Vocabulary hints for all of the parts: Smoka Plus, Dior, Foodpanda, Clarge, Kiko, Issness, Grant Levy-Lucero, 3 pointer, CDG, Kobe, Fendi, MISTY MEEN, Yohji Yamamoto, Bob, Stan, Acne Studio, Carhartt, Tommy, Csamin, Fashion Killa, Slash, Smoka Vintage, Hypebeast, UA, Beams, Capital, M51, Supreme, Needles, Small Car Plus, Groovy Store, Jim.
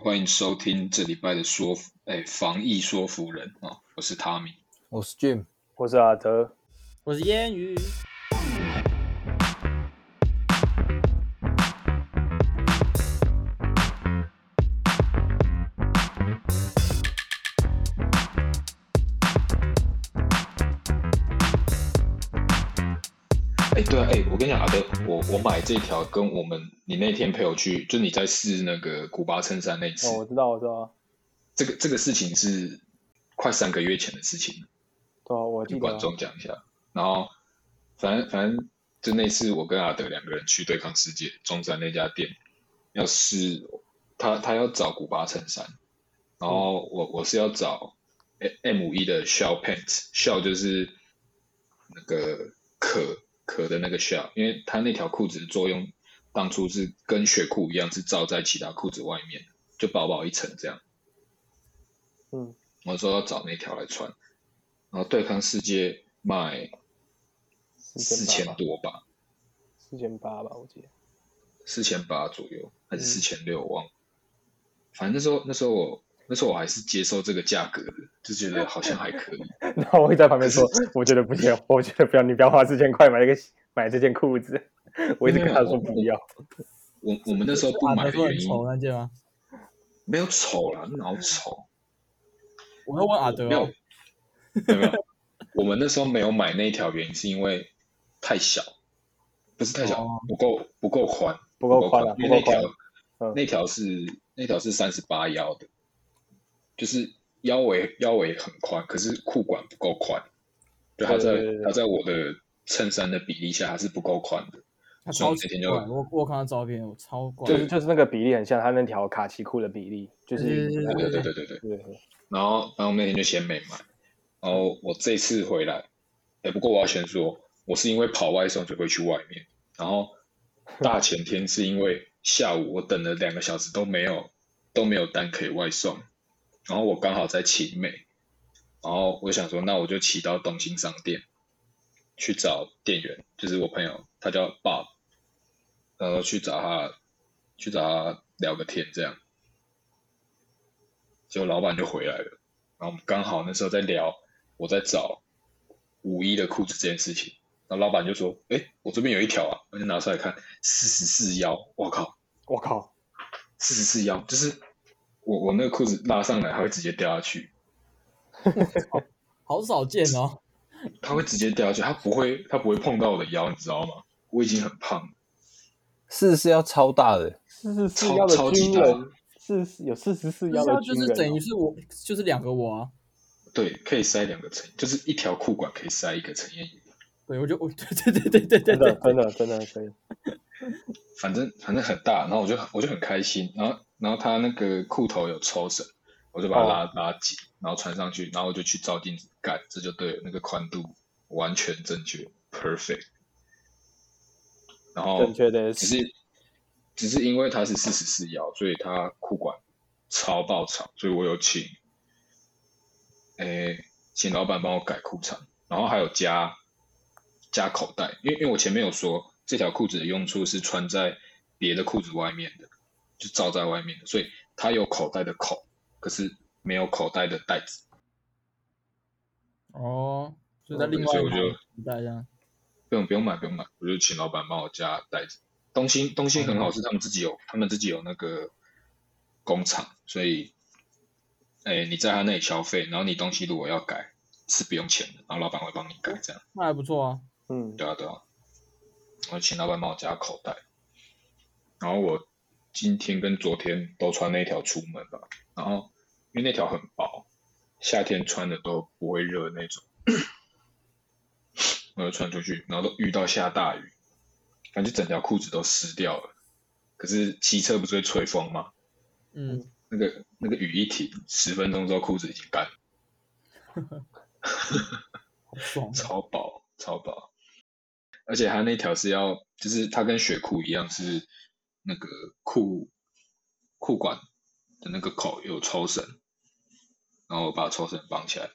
欢迎收听这礼拜的防疫说服人啊！我是 Tommy， 我是 Jim， 我是阿德，我是烟鱼。我跟你讲，阿德，我买这条跟我们你那天陪我去，就你在试那个古巴衬衫那次。哦，我知道。这个事情是快3个月前的事情了。对啊，我记得。跟观众讲一下，然后反正就那次我跟阿德2个人去对抗世界中山那家店，要试他要找古巴衬衫，然后我是要找 M51 的 shell pants，shell 就是那个壳的那个 shell， 因为它那条裤子的作用，当初是跟雪裤一样，是罩在其他裤子外面，就薄薄一层这样。嗯，我说要找那条来穿，然后对抗世界卖4000多吧，4800吧，我记得4800左右，还是4600，我忘了。反正那时候我还是接受这个价格的，就觉得好像还可以。然后我会在旁边说，我觉得不行，我觉得不要，你不要花4000块买这件裤子。我一直跟他说不要。我们那时候不买的原因。丑那件吗？没有丑啦，哪有丑？我要问阿德。没有。我们那时候没有买那一条原因是因为太小，不是太小，不够宽，不够宽。因为那条是38腰的。就是腰围很宽，可是裤管不够宽，就它在我的衬衫的比例下，它是不够宽的。它超级宽，我看到照片，我超宽。就是那个比例很像它那条卡其裤的比例，就是对。然后那天就先没买，然后我这次回来，不过我要先说，我是因为跑外送就会去外面，然后大前天是因为下午我等了2个小时都没有单可以外送。然后我刚好在勤美，然后我想说，那我就骑到东兴商店去找店员，就是我朋友，他叫 Bob， 然后去找他聊个天这样。结果老板就回来了，然后我们刚好那时候在聊我在找51的裤子这件事情，然后老板就说：“哎，我这边有一条啊！”我就拿出来看，44腰，我靠，44腰就是。我那个裤子拉上来，它会直接掉下去，好少见哦。它会直接掉下去，它不会碰到我的腰，你知道吗？我已经很胖了，44腰超大的，44腰的军人，有44腰的军人，就是等于是我，就是2个我啊。对，可以塞2个成，就是一条裤管可以塞1个成燕。对，我对，真的可以。反正很大，然后我就很开心，然后他那个裤头有抽绳，我就把它拉紧，然后穿上去，然后我就去照镜子，干，这就对了，那个宽度完全正确 ，perfect。然后正确的只是因为它是44腰，所以它裤管超爆长，所以我有请老板帮我改裤长，然后还有加口袋，因为我前面有说这条裤子的用处是穿在别的裤子外面的，就罩在外面的，所以它有口袋的口，可是没有口袋的袋子。哦，所以它另外一条袋这样。不用买，我就请老板帮我加袋子。东兴很好，是他们自己有那个工厂，所以，你在他那里消费，然后你东西如果要改是不用钱的，然后老板会帮你改这样。那还不错啊。嗯，对啊，我请老板帮我加口袋，然后我今天跟昨天都穿那条出门吧，然后因为那条很薄，夏天穿的都不会热那种，我就穿出去，然后都遇到下大雨，感觉整条裤子都湿掉了。可是骑车不是会吹风吗？嗯，那个雨一停，10分钟之后裤子已经干了，好爽，超薄。而且它那条是要，就是它跟雪裤一样，是那个裤管的那个口有抽绳，然后我把抽绳绑起来，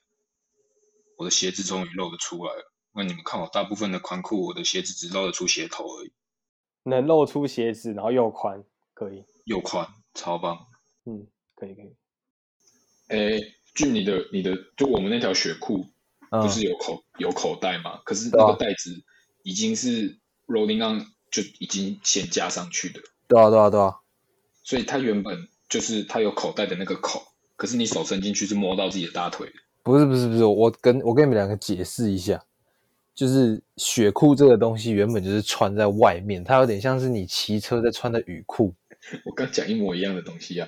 我的鞋子终于露得出来了。那你们看我大部分的宽裤，我的鞋子只露得出鞋头而已，能露出鞋子，然后又宽，可以，又宽，超棒。嗯，可以可以。哎，据你的，就我们那条雪裤不是有口袋吗？可是那个袋子已经是 rolling on 就已经先加上去的。对啊对啊对啊。所以它原本就是它有口袋的那个口，可是你手伸进去是摸到自己的大腿的。不是，我跟你们两个解释一下，就是雪裤这个东西原本就是穿在外面，它有点像是你骑车在穿的雨裤。我刚讲一模一样的东西啊，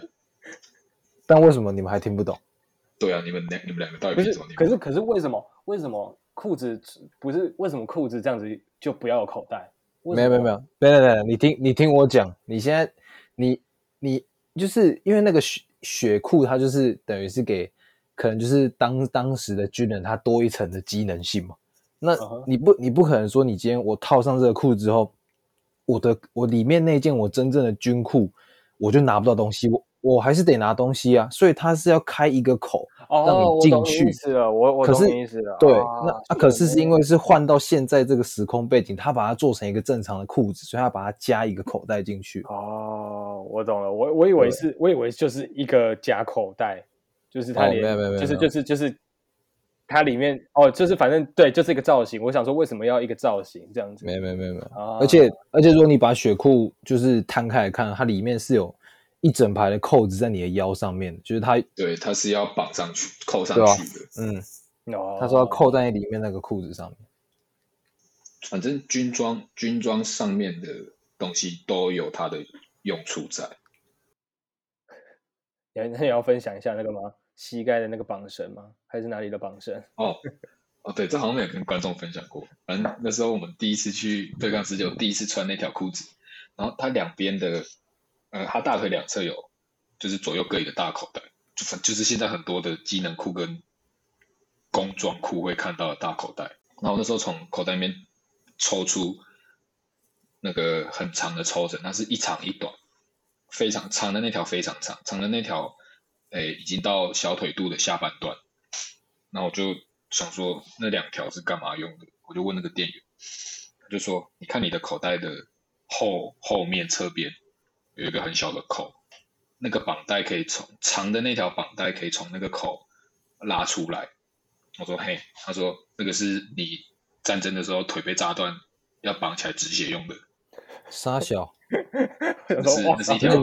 但为什么你们还听不懂？对啊，你们两个到底凭什么？可是为什么裤子不是？为什么裤子这样子就不要有口袋？没有，你听我讲，你现在你就是因为那个雪裤，它就是等于是给。可能就是当时的军人他多一层的机能性嘛，那你不可能说你今天我套上这个裤之后，我里面那件我真正的军裤我就拿不到东西，我还是得拿东西啊，所以他是要开一个口让你进去。我懂你意思了。对，那可是因为是换到现在这个时空背景，他把它做成一个正常的裤子，所以他把它加一个口袋进去。哦，我懂了，我以为就是一个假口袋。就是它里面、哦、就是它里面哦，就是反正对，就是一个造型。我想说，为什么要一个造型这样子？没有、啊，而且如果你把雪裤就是摊开来看，它里面是有一整排的扣子在你的腰上面，就是它对，它是要绑上去、扣上去的。啊、嗯，哦，它是要扣在里面那个裤子上面。反正军装上面的东西都有它的用处在。那你要分享一下那个吗？膝盖的那个绑绳吗？还是哪里的绑绳？哦，对，这好像没有跟观众分享过。反正那时候我们第一次去对抗19，第一次穿那条裤子，然后它两边的，它大腿两侧有，就是左右各一个大口袋，就是现在很多的机能裤跟工装裤会看到的大口袋。然后那时候从口袋里面抽出那个很长的抽绳，它是一长一短。非常长的那条非常长，长的那条，已经到小腿肚的下半段。那我就想说，那两条是干嘛用的？我就问那个店员，他就说：“你看你的口袋的后面侧边有一个很小的口，那个绑带可以从长的那条绑带可以从那个口拉出来。”我说：“嘿。”他说：“那个是你战争的时候腿被炸断要绑起来止血用的。”傻小。那是一条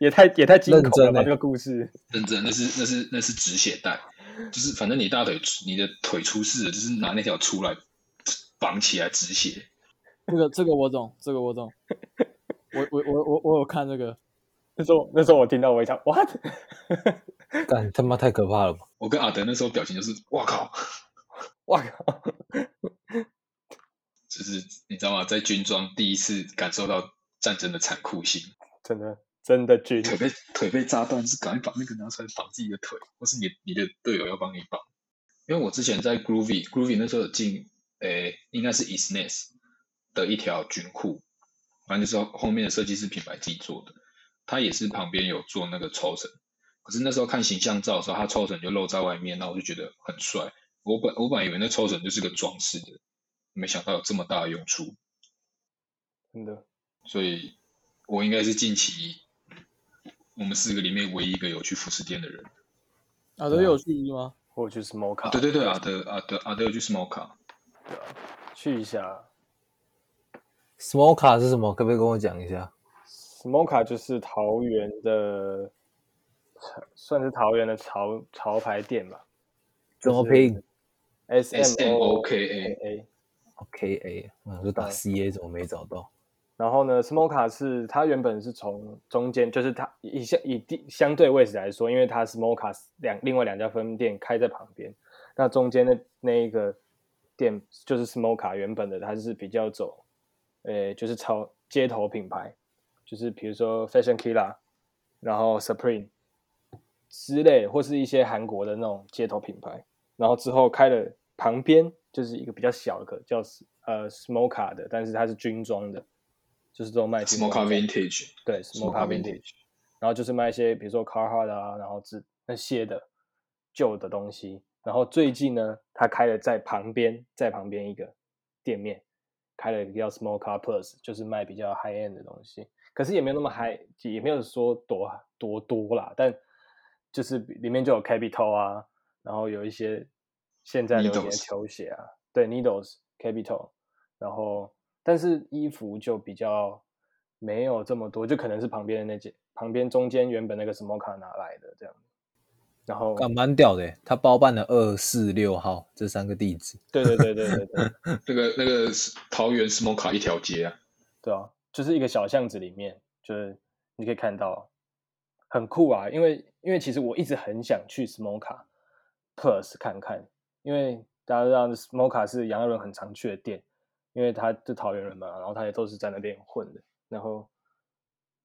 也太惊恐了吧，这个故事。认真，那是止血带，就是反正你的腿出事了，就是拿那条出来绑起来止血。这个我懂，这个我懂。我有看这个。那时候我听到我一下 what， 干他妈太可怕了吧！我跟阿德那时候表情就是哇靠，就是你知道吗？在军装第一次感受到。战争的残酷性，真的巨腿被炸断，是赶快把那个拿出来绑自己的腿，或是你的队友要帮你绑。因为我之前在 Groovy 那时候有进，应该是 Issness 的一条军裤，反正就是后面的设计师品牌自己做的，他也是旁边有做那个抽绳，可是那时候看形象照的时候，他抽绳就露在外面，那我就觉得很帅。我本以为那抽绳就是个装饰的，没想到有这么大的用处，真的。所以，我应该是近期我们4个里面唯一一个有去服饰店的人。阿德有去吗？我有去 Smoka。对，阿德有去 Smoka。对啊，去一下。Smoka 是什么？可不可以跟我讲一下 ？Smoka 就是桃园的，算是桃园的潮牌店吧。怎么拼 ？SMOKA。OKA， 我就打 CA， 怎么没找到？然后呢 ，Smoka 是它原本是从中间，就是它以相对位置来说，因为它 Smoka 另外两家分店开在旁边，那中间的那一个店就是 Smoka 原本的，它是比较走，就是超街头品牌，就是比如说 Fashion Killa， 然后 Supreme 之类，或是一些韩国的那种街头品牌。然后之后开了旁边就是一个比较小的叫Smoka 的，但是它是军装的。就是这种卖 Smoka Vintage， 对 Smoka Vintage， 然后就是卖一些比如说 Carhartt 啊，然后那些的旧的东西。然后最近呢，他开了在旁边一个店面，开了一个叫 Small Car Plus， 就是卖比较 high end 的东西。可是也没有那么嗨，也没有说多啦，但就是里面就有 Capital 啊，然后有一些现在流行的球鞋啊， 对 Needles Capital， 然后但是衣服就比较没有这么多，就可能是旁边的那件，旁边中间原本那个 Smoka 拿来的这样，然后蛮屌的，他包办了2、4、6号这三个地址。对那个桃园 Smoka 一条街啊，对啊，就是一个小巷子里面，就是你可以看到很酷啊，因为其实我一直很想去 Smoka Plus 看看，因为大家知道 Smoka 是杨耀伦很常去的店，因为他是桃园人嘛，然后他也都是在那边混的，然后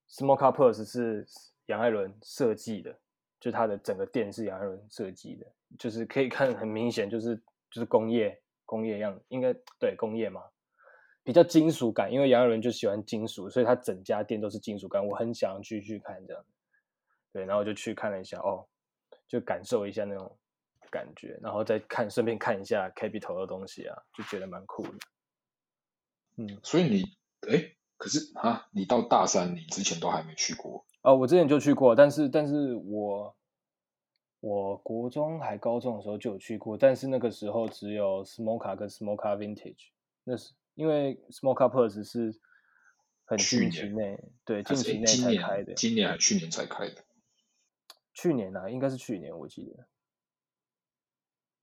Smoka Plus 是杨耀伦设计的，就他的整个店是杨耀伦设计的，就是可以看很明显就是工业样子，应该对工业嘛，比较金属感，因为杨耀伦就喜欢金属，所以他整家店都是金属感，我很想继续看这样，对，然后就去看了一下哦，就感受一下那种感觉，然后再看顺便看一下 Capital 的东西啊，就觉得蛮酷的。嗯，所以你可是啊，你到大三你之前都还没去过？我之前就去过，但是我国中还高中的时候就有去过，但是那个时候只有 Smoka 跟 Smoka Vintage， 那是因为 Smoka Plus 是很近期内，对，近期内才开的，今年还去年才开的。去年啊，应该是去年我记得。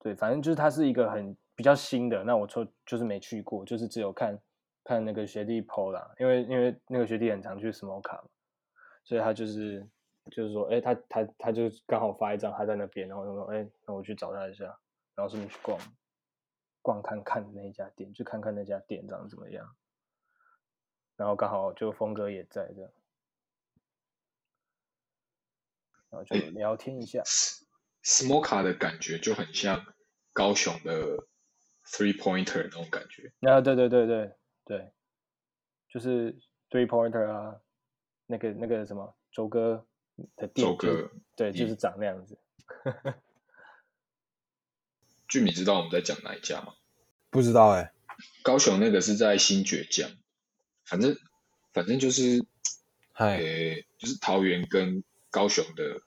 对，反正就是它是一个很比较新的，那我就是没去过，就是只有看那个学弟 PO 啦，因为那个学弟很常去 Smoka， 所以他就是说，他就刚好发一张他在那边，然后我就说，那我去找他一下，然后顺便去逛逛看那家店，就看看那家店长怎么样，然后刚好就峰哥也在这样，然后就聊天一下。Smoka 的感觉就很像高雄的 3 pointer 那种感觉。啊，对，就是 3 pointer 啊，那个什么周哥的店。周哥，对，就是长那样子。俊敏知道我们在讲哪一家吗？不知道高雄那个是在新崛江，反正就是，就是桃园跟高雄的。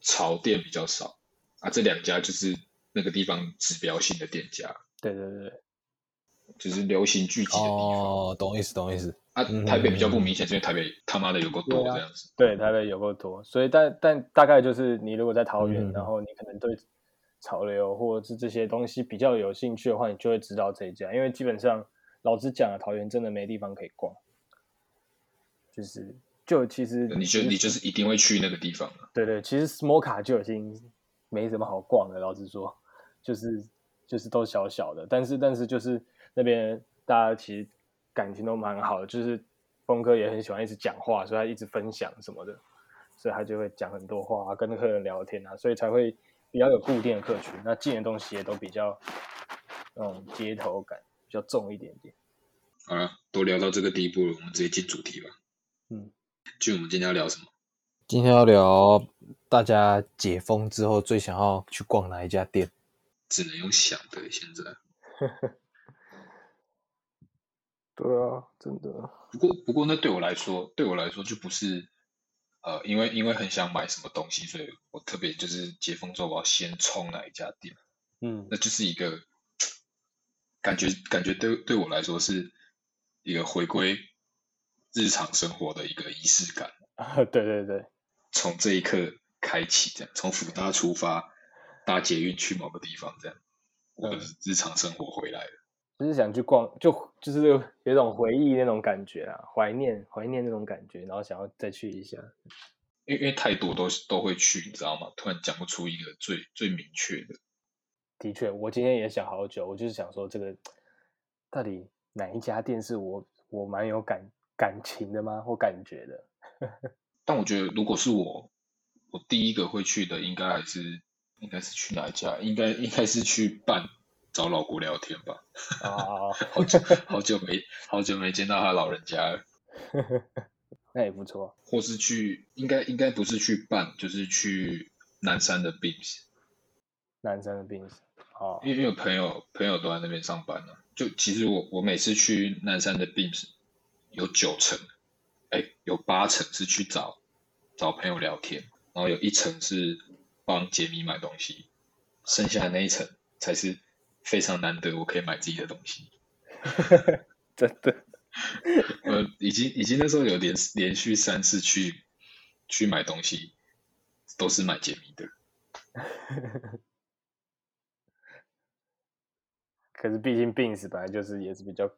潮店比较少啊，这两家就是那个地方指标性的店家。对，就是流行聚集的地方。哦，懂意思。啊，台北比较不明显，因为台北他妈的有够多这样子。对，台北有够多，所以但大概就是你如果在桃园，然后你可能对潮流或者是这些东西比较有兴趣的话，你就会知道这一家，因为基本上老实讲啊，桃园真的没地方可以逛，就是。就其实你就是一定会去那个地方了。对，其实 Smoka 就已经没什么好逛的，老实说，就是都小小的，但是就是那边大家其实感情都蛮好的，就是峰哥也很喜欢一直讲话，所以他一直分享什么的，所以他就会讲很多话，跟客人聊天啊，所以才会比较有固定的客群，那进的东西也都比较那种街头感比较重一点点。好了，都聊到这个地步了，我们直接进主题吧。嗯。Jim，我们今天要聊什么？今天要聊大家解封之后最想要去逛哪一家店。只能用想的，现在。对啊，真的。不过那对我来说就不是因为很想买什么东西，所以我特别就是解封之后我要先冲哪一家店。嗯，那就是一个感觉对我来说是一个回归。日常生活的一个仪式感啊，对，从这一刻开启，这样从辅大出发，搭捷运去某个地方，这样我的日常生活回来了，就是想去逛，就是有一种回忆那种感觉啊，怀念那种感觉，然后想要再去一下，因为太多都会去，你知道吗？突然讲不出一个最明确的。的确，我今天也想好久，我就是想说这个到底哪一家店是我蛮有感情的吗？或感觉的？但我觉得，如果是我第一个会去的，应该是去哪一家？应该是去找老姑聊天吧。好久没见到他老人家了，那也不错。或是去，应该不是去办，就是去南山的 Beams。南山的 Beams，哦，因为有朋友都在那边上班了，就其实我每次去南山的 Beams。有90%有8成是去找朋友聊天，然后有1成是帮杰米买东西，剩下的那1成才是非常难得我可以买自己的东西。真的。已经那时候有连续3次去买东西，都是买解密的。可是毕竟 Beams 本来就是也是比较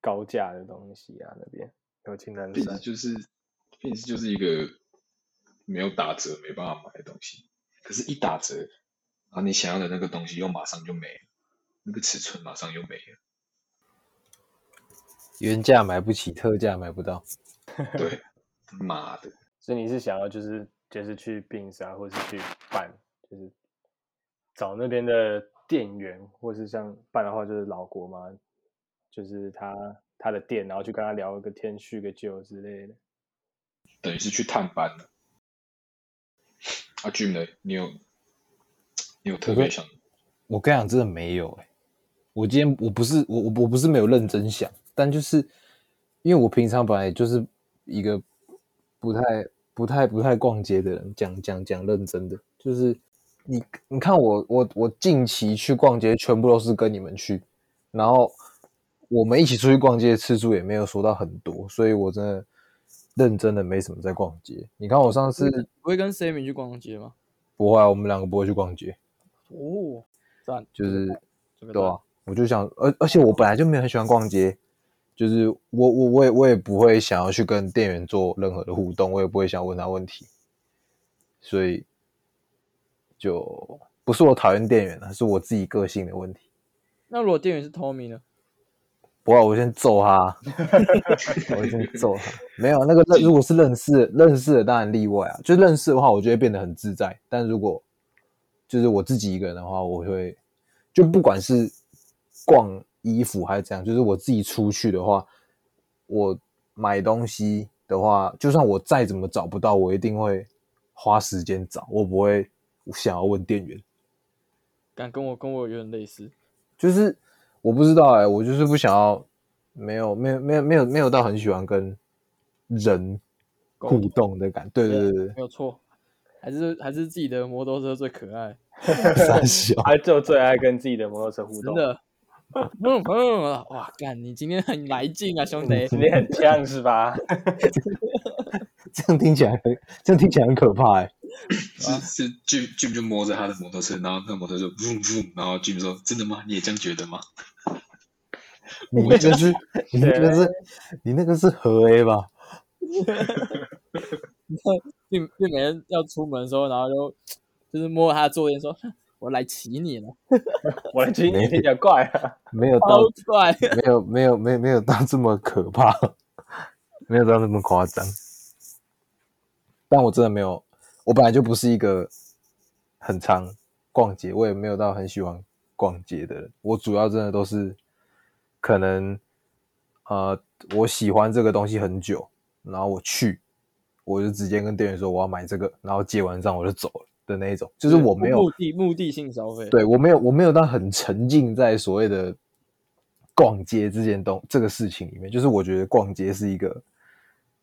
高价的东西啊，那边有清单上 Beams 就是一个没有打折没办法买的东西，可是一打折，然后你想要的那个东西又马上就没了，那个尺寸马上又没了。原价买不起，特价买不到。对，妈的！所以你是想要就是去Beams啊，或是去办，就是找那边的店员，或是像办的话就是老国嘛，就是他的店，然后去跟他聊个天叙个旧之类的。等于是去探班了。啊 Jim 呢？你有特别想？我跟你讲，真的没有欸。我今天我不是没有认真想。但就是因为我平常本来就是一个不太逛街的人，讲认真的，就是你看我近期去逛街全部都是跟你们去，然后我们一起出去逛街的次数也没有说到很多，所以我真的认真的没什么在逛街。你看我上次不会跟 Csamin 去逛街吗？不会啊，我们两个不会去逛街。哦，赞，就是对啊。我就想，而且我本来就没有很喜欢逛街，就是我也不会想要去跟店员做任何的互动，我也不会想问他问题，所以就不是我讨厌店员了，是我自己个性的问题。那如果店员是 Tommy 呢？不会，我先揍他，我先揍他。没有那个，如果是认识的当然例外啊，就认识的话，我就会变得很自在。但如果就是我自己一个人的话，我会就不管是逛衣服还是怎样，就是我自己出去的话，我买东西的话，就算我再怎么找不到，我一定会花时间找，我不会想要问店员。敢跟我有点类似，就是我不知道欸，我就是不想要，没有到很喜欢跟人互动的感觉。对，没有错，还是自己的摩托车最可爱。他就最爱跟自己的摩托车互动，真的。哇，干！你今天很来劲啊，兄弟！今天很呛是吧？这样听起来很可怕哎。是 Jim 就摸着他的摩托车，然后那摩托车嗡嗡，然后 Jim 说：“真的吗？你也这样觉得吗？”你那个是合 A 吧？Jim 每天要出门的时候，然后就是摸他的坐垫说。我来骑你了，我来骑你，听起来怪啊，没有到怪，没有到这么可怕，没有到那么夸张。但我真的没有，我本来就不是一个很常逛街，我也没有到很喜欢逛街的人。我主要真的都是可能我喜欢这个东西很久，然后我就直接跟店员说我要买这个，然后结完账我就走了。的那一种，就是我没有目的性消费，对，我没有到很沉浸在所谓的逛街这个事情里面，就是我觉得逛街是一个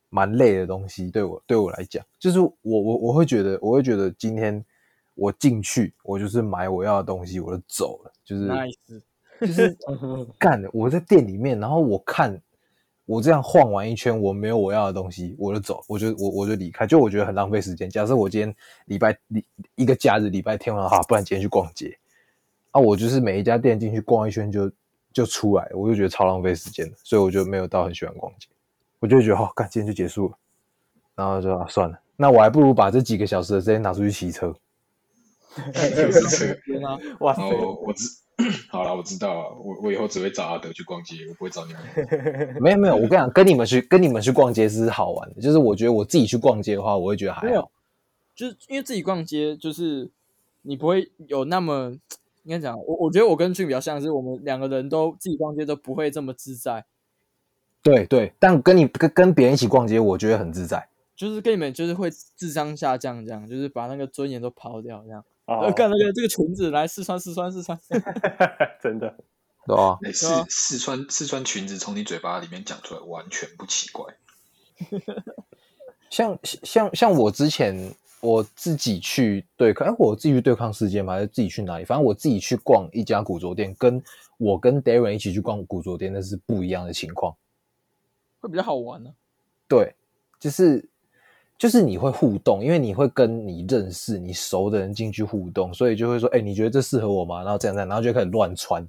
蛮累的东西，对我来讲，就是我会觉得今天我进去，我就是买我要的东西，我就走了，就是干，我在店里面，然后我看我这样晃完一圈，我没有我要的东西，我就走，我就离开，就我觉得很浪费时间。假设我今天一个假日礼拜天晚上，不然今天去逛街啊，我就是每一家店进去逛一圈就出来，我就觉得超浪费时间的，所以我就没有到很喜欢逛街，我就觉得干，今天就结束了，然后就算了，那我还不如把这几个小时的时间拿出去骑车。哇塞！好了，我知道了，我以后只会找阿德去逛街，我不会找你们。没有，我跟你讲，跟你们去逛街是好玩的，就是我觉得我自己去逛街的话，我会觉得还好，就是因为自己逛街，就是你不会有那么应该讲，我觉得我跟Jim比较像是我们两个人都自己逛街都不会这么自在。对，但跟别人一起逛街，我觉得很自在，就是跟你们就是会智商下降，这样就是把那个尊严都抛掉这样。干这个裙子来试穿，真的，对啊，试穿裙子从你嘴巴里面讲出来完全不奇怪，像我之前我自己去对抗，我自己去对抗世界嘛，还是自己去哪里？反正我自己去逛一家古着店，跟我跟 Darren 一起去逛古着店，那是不一样的情况，会比较好玩呢、啊。对，就是你会互动，因为你会跟你认识、你熟的人进去互动，所以就会说，你觉得这适合我吗？然后这样，然后就开始乱穿，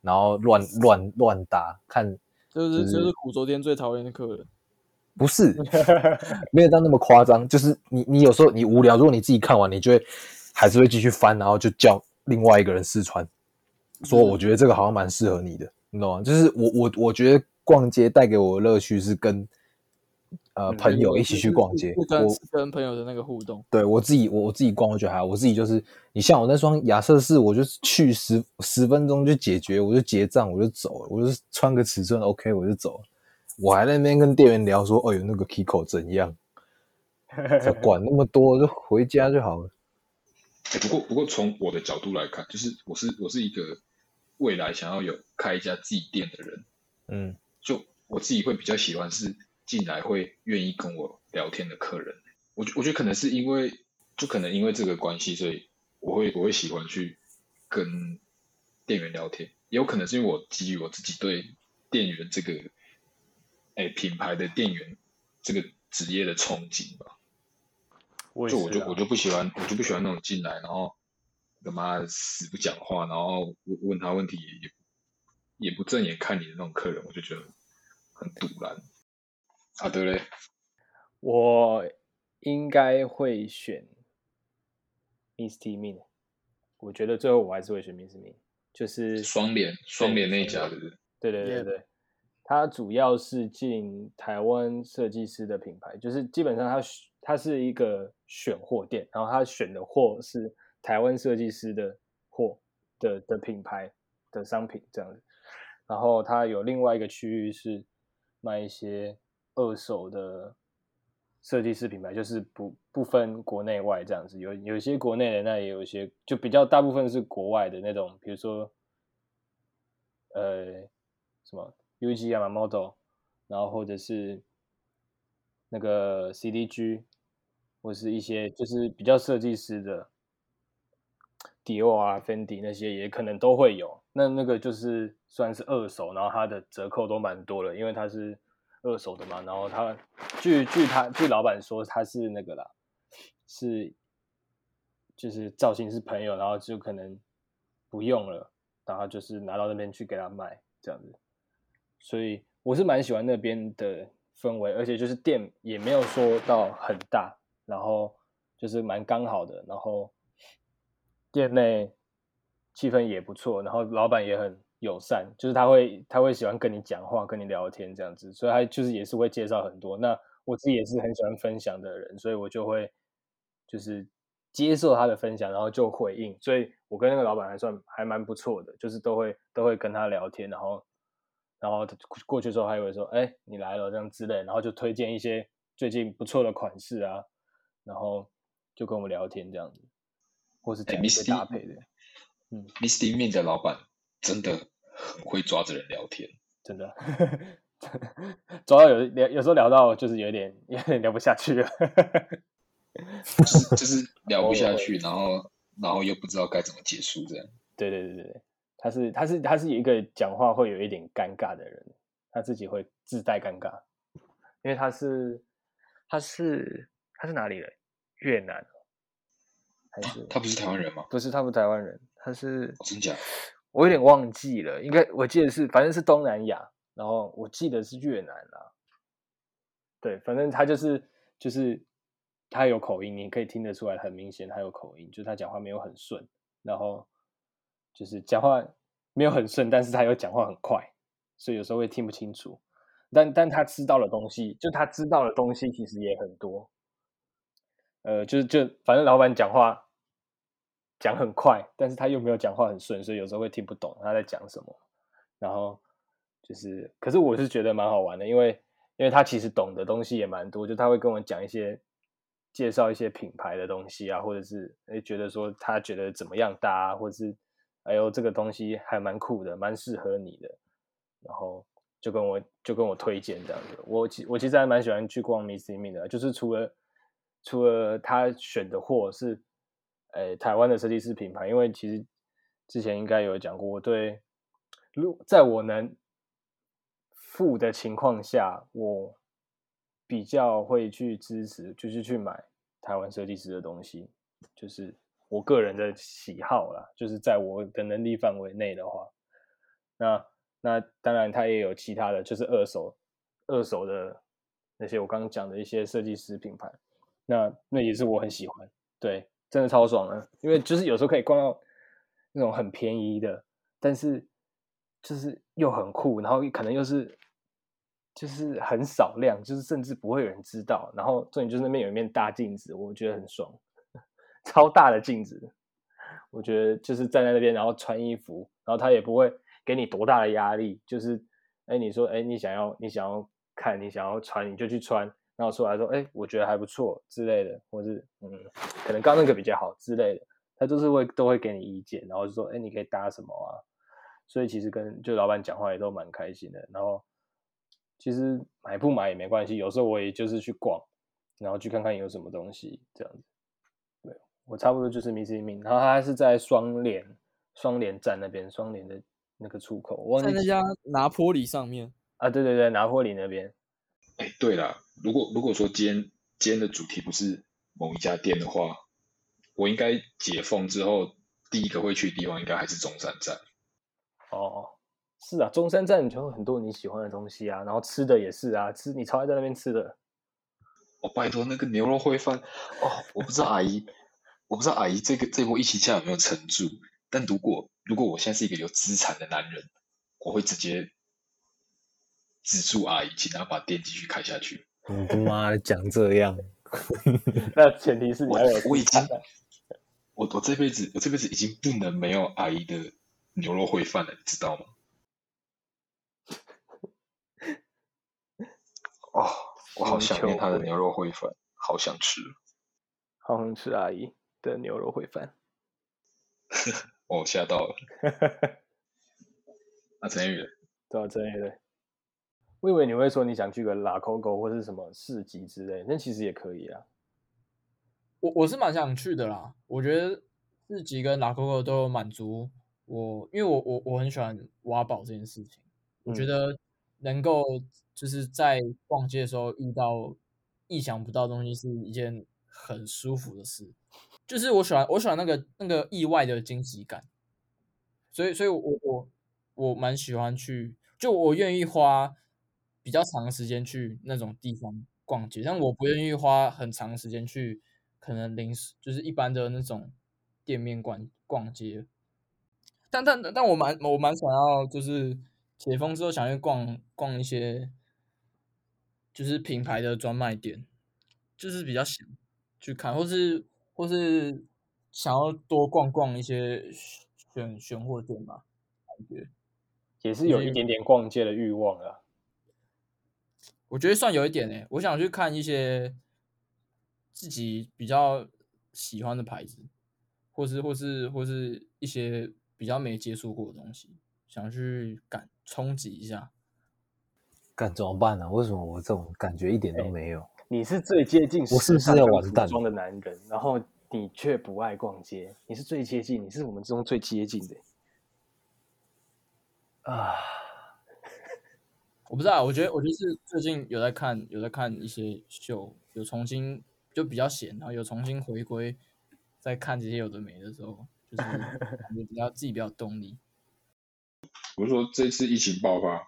然后乱搭，看。就是古着店最讨厌的客人，不是没有到那么夸张，就是你有时候你无聊，如果你自己看完，你就会还是会继续翻，然后就叫另外一个人试穿，说我觉得这个好像蛮适合你的，你懂吗？就是我觉得逛街带给我的乐趣是跟朋友一起去逛街，跟朋友的那个互动。对我自己逛，我觉得还好。我自己就是，你像我那双亚瑟士，我就去十分钟就解决，我就结账，我就走了，我就穿个尺寸 OK， 我就走了。我还在那边跟店员聊说，哦，有那个 Kiko 怎样？管那么多，就回家就好了。不过从我的角度来看，就是我是一个未来想要有开一家自己店的人，就我自己会比较喜欢是。进来会愿意跟我聊天的客人，我觉得可能是因为这个关系，所以我会喜欢去跟店员聊天，也有可能是因为我基于我自己对店员这个，品牌的店员这个职业的憧憬吧。我就不喜欢那种进来然后干嘛死不讲话，然后问他问题也不正眼看你的那种客人，我就觉得很堵然。啊，对嘞，我应该会选 MISTY MEEN， 我觉得最后我还是会选 MISTY MEEN， 就是双联那一家，对不对？对，它主要是进台湾设计师的品牌，就是基本上它是一个选货店，然后它选的货是台湾设计师的货 的品牌的商品这样子，然后它有另外一个区域是卖一些。二手的设计师品牌就是不分国内外这样子，有些国内的，那也有一些就比较大部分是国外的那种，比如说什么 Yohji Yamamoto， 然后或者是那个 CDG， 或是一些就是比较设计师的 Dior 啊 Fendi 那些也可能都会有，那个就是算是二手，然后它的折扣都蛮多的，因为它是。二手的嘛，然后他据老板说他是那个啦，是就是造型是朋友，然后就可能不用了，然后就是拿到那边去给他卖这样子，所以我是蛮喜欢那边的氛围，而且就是店也没有说到很大，然后就是蛮刚好的，然后店内气氛也不错，然后老板也很。友善，就是他会喜欢跟你讲话，跟你聊天这样子，所以他就是也是会介绍很多。那我自己也是很喜欢分享的人，所以我就会就是接受他的分享，然后就回应。所以我跟那个老板还蛮不错的，就是都会跟他聊天，然后过去之后还会说，你来了这样之类，然后就推荐一些最近不错的款式啊，然后就跟我们聊天这样子，或是讲一些搭配的。MISTY MEEN 的老板真的。很会抓着人聊天，真的，主要有时候聊到就是有点聊不下去了，就是聊不下去，然后又不知道该怎么结束这样。对，他是一个讲话会有一点尴尬的人，他自己会自带尴尬，因为他是哪里人？越南？还是他不是台湾人吗？不是，他不是台湾人，他是真假？我有点忘记了，应该我记得是，反正是东南亚，然后我记得是越南啦。对，反正他就是他有口音，你可以听得出来，很明显他有口音，就是他讲话没有很顺，然后就是讲话没有很顺，但是他又讲话很快，所以有时候会听不清楚。但他知道的东西，就他知道的东西其实也很多。就反正老板讲话。讲很快，但是他又没有讲话很顺，所以有时候会听不懂他在讲什么。然后就是，可是我是觉得蛮好玩的，因为他其实懂的东西也蛮多，就他会跟我讲一些介绍一些品牌的东西啊，或者是觉得说他觉得怎么样搭，或者是这个东西还蛮酷的，蛮适合你的。然后就跟我推荐这样子。我其实还蛮喜欢去逛 MISTY MEEN 的，就是除了他选的货是台湾的设计师品牌，因为其实之前应该有讲过，我对在我能付的情况下，我比较会去支持，就是去买台湾设计师的东西，就是我个人的喜好啦，就是在我的能力范围内的话。那当然它也有其他的，就是二手的那些我刚刚讲的一些设计师品牌，那也是我很喜欢，对，真的超爽的，因为就是有时候可以逛到那种很便宜的，但是就是又很酷，然后可能又是就是很少量，就是甚至不会有人知道，然后重点就是那边有一面大镜子，我觉得很爽，超大的镜子，我觉得就是站在那边然后穿衣服，然后他也不会给你多大的压力，就是你说你想要看，你想要穿你就去穿，然后出来说我觉得还不错之类的，或是可能刚那个比较好之类的，他就是都会给你意见，然后就说你可以搭什么啊，所以其实跟就老板讲话也都蛮开心的。然后其实买不买也没关系，有时候我也就是去逛，然后去看看有什么东西这样子。对，我差不多就是 MISTY MEEN， 然后他是在双连站那边，双连的那个出口，我忘记在那家拿坡里上面啊，对对对，拿坡里那边。对啦，如果说今天的主题不是某一家店的话，我应该解封之后第一个会去的地方应该还是中山站。哦，是啊，中山站你就有很多你喜欢的东西啊，然后吃的也是啊，你超爱在那边吃的。哦，拜托那个牛肉烩饭哦，我不知道阿姨这波疫情下有没有撑住，但如果我现在是一个有资产的男人，我会直接资助阿姨，请她把店继续开下去。你他妈的讲这样，那前提是你还有资产。我这辈子已经不能没有阿姨的牛肉烩饭了，你知道吗？哦，我好想念他的牛肉烩饭，好想吃阿姨的牛肉烩饭。哦，吓到了。那陈宇嘞？对啊，陈宇嘞。我以为你会说你想去个拉扣狗或是什么市集之类，那其实也可以啊。我是蛮想去的啦，我觉得市集跟拉扣狗都有满足我，因为我很喜欢挖宝这件事情，我觉得能够就是在逛街的时候遇到意想不到的东西是一件很舒服的事，就是我喜欢那个意外的惊喜感，所以我蛮喜欢去，就我愿意花比较长的时间去那种地方逛街，但我不愿意花很长的时间去可能临时就是一般的那种店面逛街，但我蛮想要就是解封之后想去逛一些就是品牌的专卖店，就是比较想去看，或是想要多逛一些选货店吧，感觉也是有一点点逛街的欲望啦。我觉得算有一点我想去看一些自己比较喜欢的牌子，或是一些比较没接触过的东西，想去冲击一下。怎么办呢？为什么我这种感觉一点都没有？你是最接近时尚跟服装的男人，我是不是要完蛋？然后你却不爱逛街，你是最接近，你是我们中最接近的啊！我不知道，我觉得是最近有在看一些秀，有重新就比较闲，然后有重新回归，在看这些有的没的时候，就是感觉自己比较动力。我说这次疫情爆发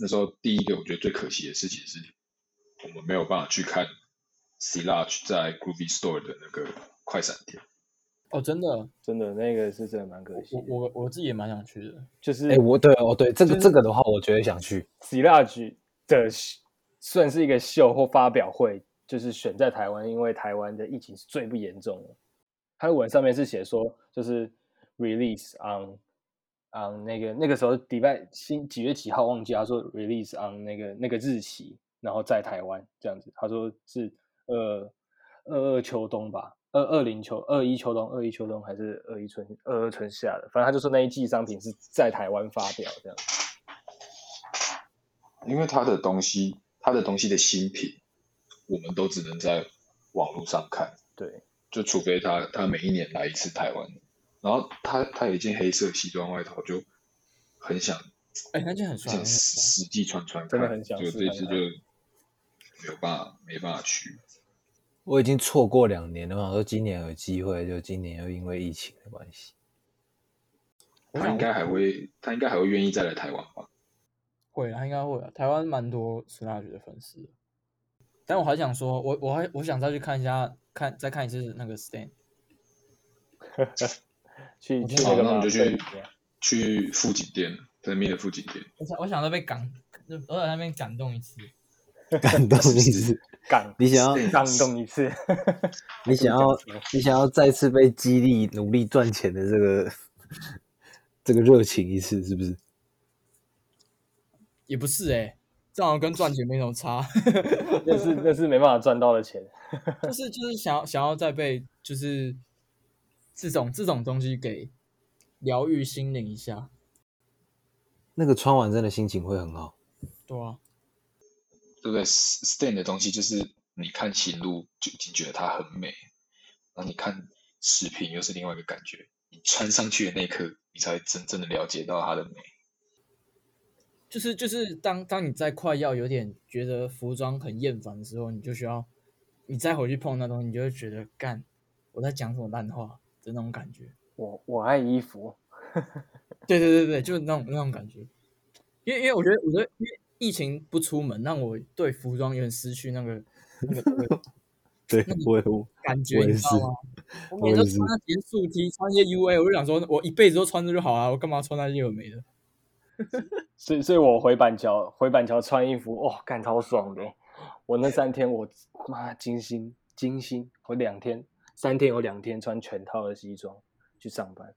那时候第一个我觉得最可惜的事情是我们没有办法去看 Clarge 在 Groovy Store 的那个快闪店。哦，真的那个是真的蛮可惜的。我自己也蛮想去的，就是对这个的话我觉得想去 Clarge 的算是一个秀或发表会，就是选在台湾，因为台湾的疫情是最不严重的。它文上面是写说就是 Release on那个时候几月几号忘记，他说 release on 那个日期，然后在台湾这样子，他说是22秋冬吧，21秋冬还是22春夏的，反正他就说那一季商品是在台湾发表这样子。因为他的东西的新品，我们都只能在网络上看。对，就除非他每一年来一次台湾，然后他有一件黑色西装外套，就很想，那就很想实际穿看，真的很想试看看。就这次就没办法去。我已经错过2年了，我想说今年有机会，就今年又因为疫情的关系，他应该还会愿意再来台湾吧？会，他应该会啊。台湾蛮多 Slash 的粉丝，但我还想说，我想再去看一下，再看一次那个 Stan。去那个嘛，就去富锦店，在那边的富锦店。我想再被偶尔在那边感动一次。感动一次，你想要感动一次，你想要再次被激励努力赚钱的这个热情一次，是不是？也不是这好像跟赚钱没什么差，那是没办法赚到的钱，就是想要再被就是这种东西给疗愈心灵一下，那个穿完真的心情会很好，对啊。对不对 ？Stan 的东西就是你看行路就已经觉得它很美，然后你看视频又是另外一个感觉。你穿上去的那一刻，你才真正的了解到它的美。就是当你在快要有点觉得服装很厌烦的时候，你就需要你再回去碰那东西，你就会觉得干我在讲什么烂话的那种感觉。我爱衣服。对，就是那种感觉。因为我觉得疫情不出门，让我对服装有点失去那个对，我感觉你知道吗？我每次穿那些素 T， 穿一些 UA， 我就想说，我一辈子都穿着就好啊，我干嘛穿那些有没的？所以我回板桥穿衣服，干超爽的。我那3天，我妈精心，我3天有2天穿全套的西装去上班，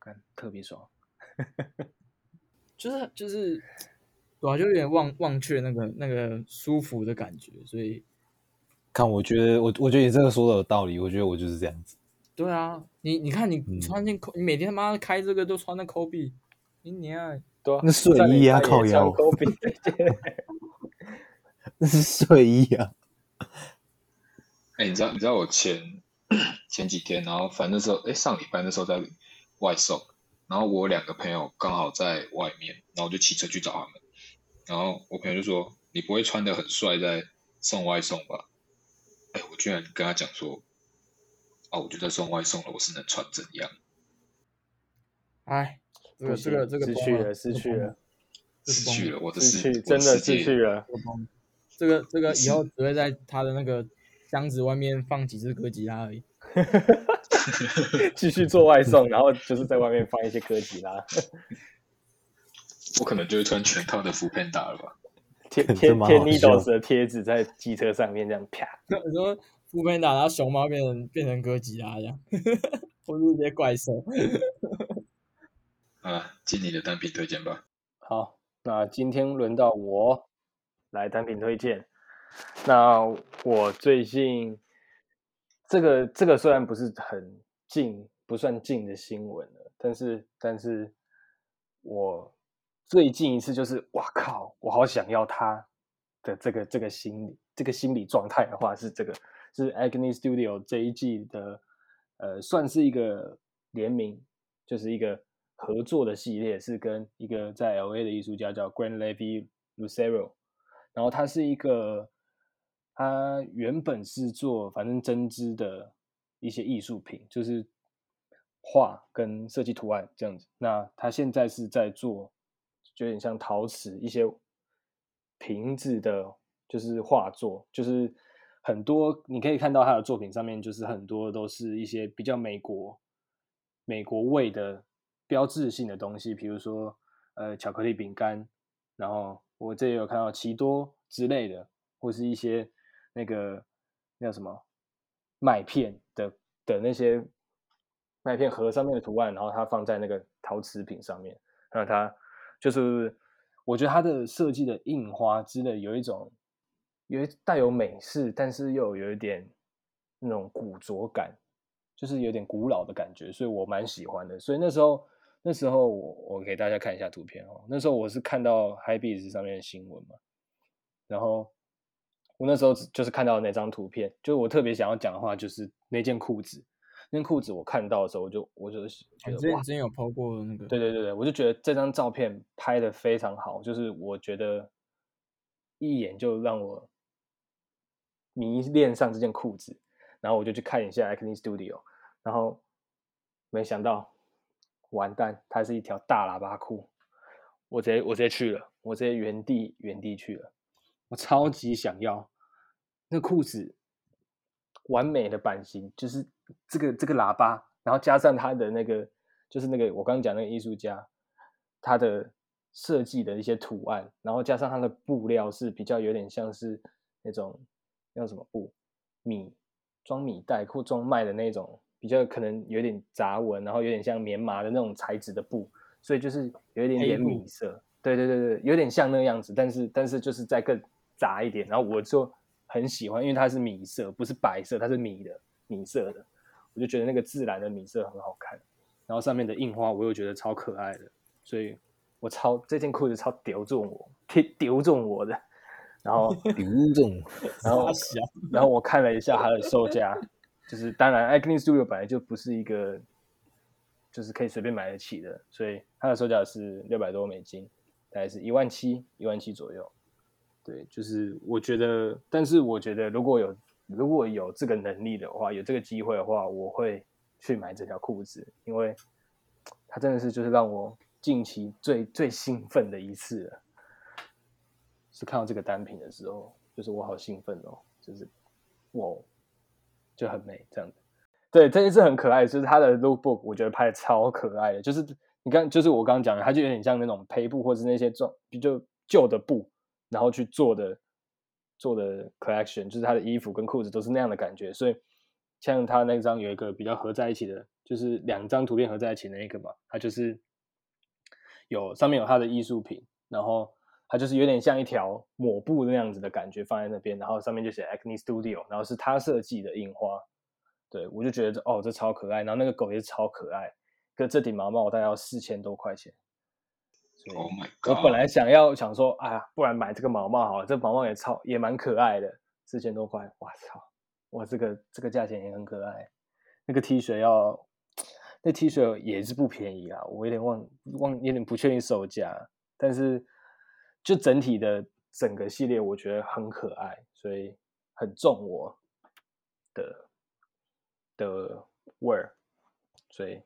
干特别爽，就是。对啊，就有点忘却那个舒服的感觉，所以看我觉得你这个说的有道理，我觉得我就是这样子。对啊，你看你穿件你每天他妈开这个都穿那 Kobe， 你啊，对啊，那睡衣啊靠腰，那是睡衣啊。你知道我前几天，然后反正那时候上礼拜那时候在外送，然后我2个朋友刚好在外面，然后我就骑车去找他们。然后我朋友就说：“你不会穿得很帅在送外送吧？”我居然跟他讲说：“我就在送外送了，我是能穿怎样？”这个失去了，我的失去了，这个以后只会在他的那个箱子外面放几只哥吉拉而已。继续做外送，然后就是在外面放一些哥吉拉。我可能就会穿全套的Foodpanda了吧，贴 Needles 的贴纸在机车上面这样啪。你说Foodpanda，然后熊猫变成哥吉拉这样，或者是直接怪兽。进你的单品推荐吧。好，那今天轮到我来单品推荐。那我最近这个虽然不是很近，不算近的新闻了，但是我。最近一次就是哇靠，我好想要他的这个心理状态的话，是 Acne Studio 这一季的算是一个联名，就是一个合作的系列，是跟一个在 LA 的艺术家叫 Grant Levy-Lucero， 然后他原本是做反正针织的一些艺术品，就是画跟设计图案这样子，那他现在是在做。就有点像陶瓷一些瓶子的，就是画作，就是很多你可以看到他的作品上面，就是很多都是一些比较美国味的标志性的东西，比如说巧克力饼干，然后我这里有看到奇多之类的，或是一些那叫什么麦片的那些麦片盒上面的图案，然后它放在那个陶瓷品上面，那它。就是我觉得它的设计的印花之类有一种带有美式，但是又有一点那种古着感，就是有点古老的感觉，所以我蛮喜欢的。所以那时候那时候我给大家看一下图片哦。那时候我是看到 Hypebeast 上面的新闻嘛，然后我那时候就是看到那张图片，就我特别想要讲的话就是那件裤子。那件裤子我看到的时候我就觉得之前有po过那个，对对对对，我就觉得这张照片拍得非常好，就是我觉得一眼就让我迷恋上这件裤子，然后我就去看一下 Acne Studio， 然后没想到完蛋，它是一条大喇叭裤，我直接去了，我直接原地去了，我超级想要那裤子完美的版型，就是这个喇叭，然后加上它的那个就是那个我刚刚讲那个艺术家他的设计的一些图案，然后加上它的布料是比较有点像是那种叫什么布米装米袋或装麦的那种，比较可能有点杂纹，然后有点像棉麻的那种材质的布，所以就是有一点点米色，对对对对，有点像那个样子，但是就是再更杂一点，然后我就很喜欢，因为它是米色，不是白色，它是米色的，我就觉得那个自然的米色很好看，然后上面的印花我又觉得超可爱的，所以我这件裤子超丢中我的，然后丢中，然后我看了一下它的售价，就是当然 Acne Studio 本来就不是一个就是可以随便买得起的，所以它的售价是$600多，大概是17000左右。对，就是我觉得，但是我觉得如果有这个能力的话，有这个机会的话，我会去买这条裤子，因为它真的是就是让我近期最兴奋的一次了。是看到这个单品的时候，就是我好兴奋哦，就是我。就很美这样子，对，这一次很可爱，就是它的 lookbook 我觉得拍的超可爱的，就是你看，就是我刚刚讲的，它就有点像那种胚布或是那些比较旧的布，然后去做的 collection， 就是它的衣服跟裤子都是那样的感觉，所以像它那张有一个比较合在一起的，就是两张图片合在一起的那个嘛，它就是有上面有它的艺术品，然后它就是有点像一条抹布那样子的感觉放在那边，然后上面就写 Acne Studio， 然后是他设计的印花，对，我就觉得哦，这超可爱，然后那个狗也是超可爱，可是这顶毛帽大概要$4000多，所以 Oh my God， 我本来想说哎呀，不然买这个毛帽好了，这毛帽也蛮可爱的，$4000多，哇操，我这个价钱也很可爱，那个 T 恤那 T 恤也是不便宜啦，我有点有点不确定售价，但是。就整体的整个系列我觉得很可爱，所以很中我的味，所以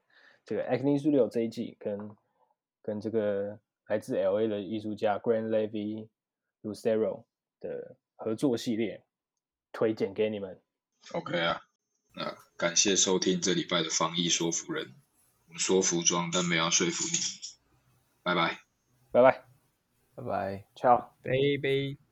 这个 Acne Studio 这一季跟这个来自 LA 的艺术家 Grant Levy-Lucero 的合作系列推荐给你们。 OK 啊，那感谢收听这礼拜的防疫说服人，我们说服装但没有要说服你，拜拜拜拜拜拜，ciao，拜拜。